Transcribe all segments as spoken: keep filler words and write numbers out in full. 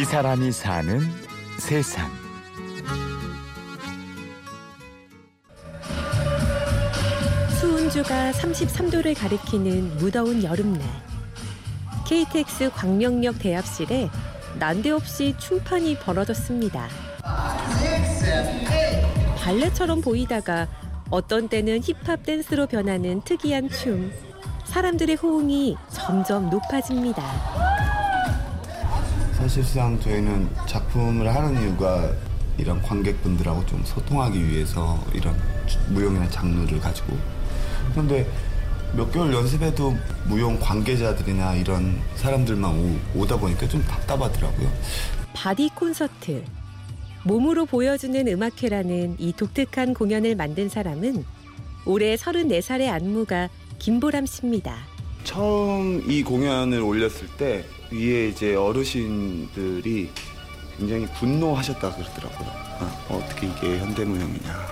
이 사람이 사는 세상. 수은주가 삼십삼 도를 가리키는 무더운 여름날, 케이티엑스 광명역 대합실에 난데없이 춤판이 벌어졌습니다. 발레처럼 보이다가 어떤 때는 힙합 댄스로 변하는 특이한 춤. 사람들의 호응이 점점 높아집니다. 사실상 저희는 작품을 하는 이유가 이런 관객분들하고 좀 소통하기 위해서 이런 무용이나 장르를 가지고. 그런데 몇 개월 연습해도 무용 관계자들이나 이런 사람들만 오, 오다 보니까 좀 답답하더라고요. 바디 콘서트. 몸으로 보여주는 음악회라는 이 독특한 공연을 만든 사람은 올해 서른네 살의 안무가 김보람 씨입니다. 처음 이 공연을 올렸을 때 위에 이제 어르신들이 굉장히 분노하셨다 그러더라고요. 아, 어떻게 이게 현대무용이냐.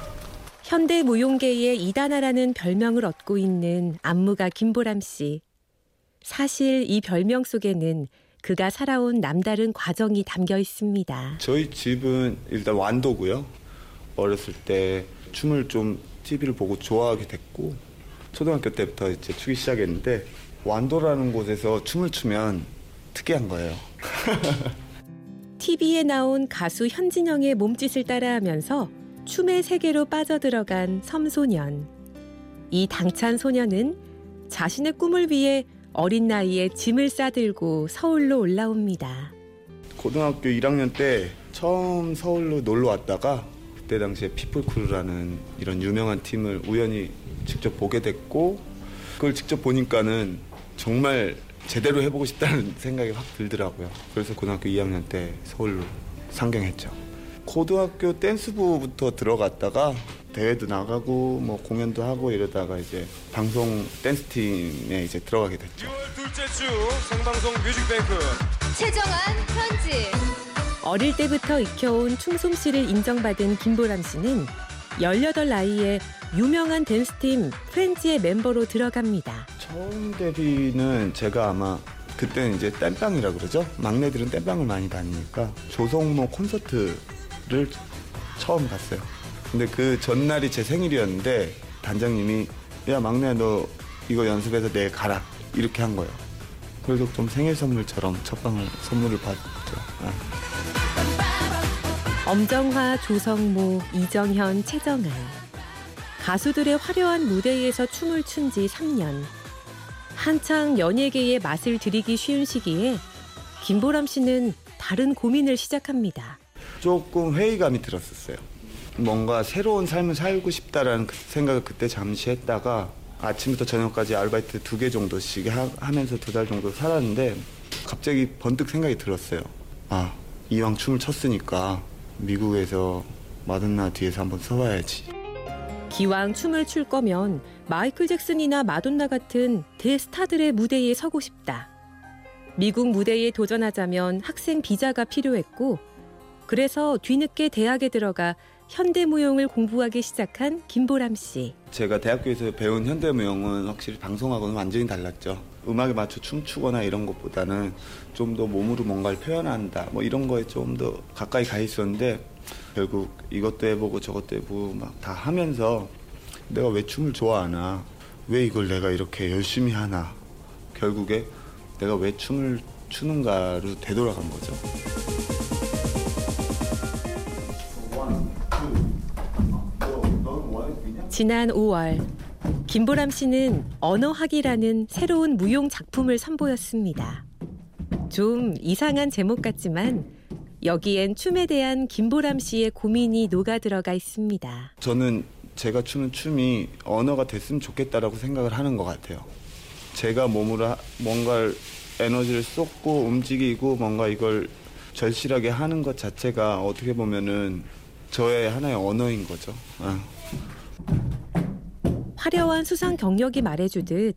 현대무용계의 이단아라는 별명을 얻고 있는 안무가 김보람 씨. 사실 이 별명 속에는 그가 살아온 남다른 과정이 담겨 있습니다. 저희 집은 일단 완도고요. 어렸을 때 춤을 좀 티비를 보고 좋아하게 됐고 초등학교 때부터 이제 추기 시작했는데 완도라는 곳에서 춤을 추면 특이한 거예요. 티비에 나온 가수 현진영의 몸짓을 따라하면서 춤의 세계로 빠져들어간 섬소년. 이 당찬 소년은 자신의 꿈을 위해 어린 나이에 짐을 싸들고 서울로 올라옵니다. 고등학교 일 학년 때 처음 서울로 놀러 왔다가 그때 당시에 피플크루라는 이런 유명한 팀을 우연히 직접 보게 됐고 그걸 직접 보니까는 정말 제대로 해보고 싶다는 생각이 확 들더라고요. 그래서 고등학교 이 학년 때 서울로 상경했죠. 고등학교 댄스부부터 들어갔다가 대회도 나가고 뭐 공연도 하고 이러다가 이제 방송 댄스팀에 이제 들어가게 됐죠. 유월 둘째 주 생방송 뮤직뱅크. 최정은 편지. 어릴 때부터 익혀온 춤솜씨를 인정받은 김보람 씨는 열여덟 나이에 유명한 댄스팀 프렌즈의 멤버로 들어갑니다. 처음 데뷔는 제가 아마 그때는 이제 땜빵이라고 그러죠. 막내들은 땜빵을 많이 다니니까 조성모 콘서트를 처음 갔어요. 근데 그 전날이 제 생일이었는데 단장님이 야 막내야 너 이거 연습해서 내일 가라 이렇게 한 거예요. 그래서 좀 생일 선물처럼 첫방을 선물을 받았죠. 아. 엄정화, 조성모, 이정현, 최정은. 가수들의 화려한 무대에서 춤을 춘 지 삼 년. 한창 연예계의 맛을 들이기 쉬운 시기에 김보람 씨는 다른 고민을 시작합니다. 조금 회의감이 들었었어요. 뭔가 새로운 삶을 살고 싶다라는 생각을 그때 잠시 했다가 아침부터 저녁까지 아르바이트 두 개 정도씩 하, 하면서 두 달 정도 살았는데 갑자기 번뜩 생각이 들었어요. 아, 이왕 춤을 췄으니까 미국에서 마돈나 뒤에서 한번 서봐야지. 기왕 춤을 출 거면 마이클 잭슨이나 마돈나 같은 대스타들의 무대에 서고 싶다. 미국 무대에 도전하자면 학생 비자가 필요했고 그래서 뒤늦게 대학에 들어가 현대무용을 공부하기 시작한 김보람 씨. 제가 대학교에서 배운 현대무용은 확실히 방송하고는 완전히 달랐죠. 음악에 맞춰 춤추거나 이런 것보다는 좀 더 몸으로 뭔가를 표현한다. 뭐 이런 거에 좀 더 가까이 가 있었는데 결국 이것도 해보고 저것도 해보고 막 다 하면서 내가 왜 춤을 좋아하나. 왜 이걸 내가 이렇게 열심히 하나. 결국에 내가 왜 춤을 추는가로 되돌아간 거죠. 지난 오월, 김보람 씨는 언어학이라는 새로운 무용 작품을 선보였습니다. 좀 이상한 제목 같지만 여기엔 춤에 대한 김보람 씨의 고민이 녹아들어가 있습니다. 저는 제가 추는 춤이 언어가 됐으면 좋겠다라고 생각을 하는 것 같아요. 제가 몸으로 뭔가 에너지를 쏟고 움직이고 뭔가 이걸 절실하게 하는 것 자체가 어떻게 보면은 저의 하나의 언어인 거죠. 아. 화려한 수상 경력이 말해주듯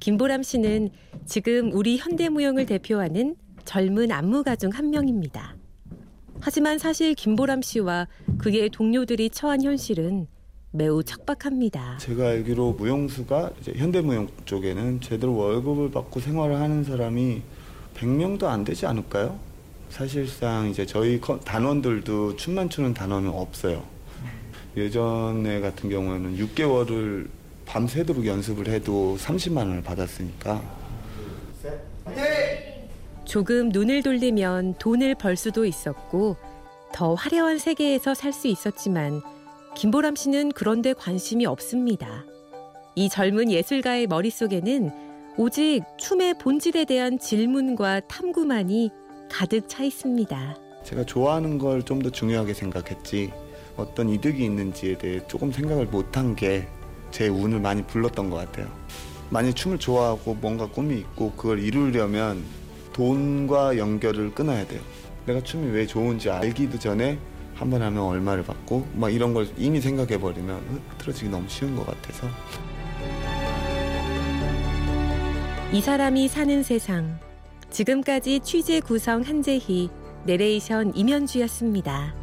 김보람 씨는 지금 우리 현대무용을 대표하는 젊은 안무가 중 한 명입니다. 하지만 사실 김보람 씨와 그의 동료들이 처한 현실은 매우 척박합니다. 제가 알기로 무용수가 이제 현대무용 쪽에는 제대로 월급을 받고 생활을 하는 사람이 백 명도 안 되지 않을까요? 사실상 이제 저희 단원들도 춤만 추는 단원은 없어요. 예전에 같은 경우에는 육 개월을 밤새도록 연습을 해도 삼십만 원을 받았으니까. 조금 눈을 돌리면 돈을 벌 수도 있었고 더 화려한 세계에서 살 수 있었지만 김보람 씨는 그런 데 관심이 없습니다. 이 젊은 예술가의 머릿속에는 오직 춤의 본질에 대한 질문과 탐구만이 가득 차 있습니다. 제가 좋아하는 걸 좀 더 중요하게 생각했지 어떤 이득이 있는지에 대해 조금 생각을 못한 게 제 운을 많이 불렀던 것 같아요. 많이 춤을 좋아하고 뭔가 꿈이 있고 그걸 이루려면 돈과 연결을 끊어야 돼요. 내가 춤이 왜 좋은지 알기도 전에 한번 하면 얼마를 받고 막 이런 걸 이미 생각해버리면 흐트러지기 너무 쉬운 것 같아서. 이 사람이 사는 세상. 지금까지 취재 구성 한재희, 내레이션 임현주였습니다.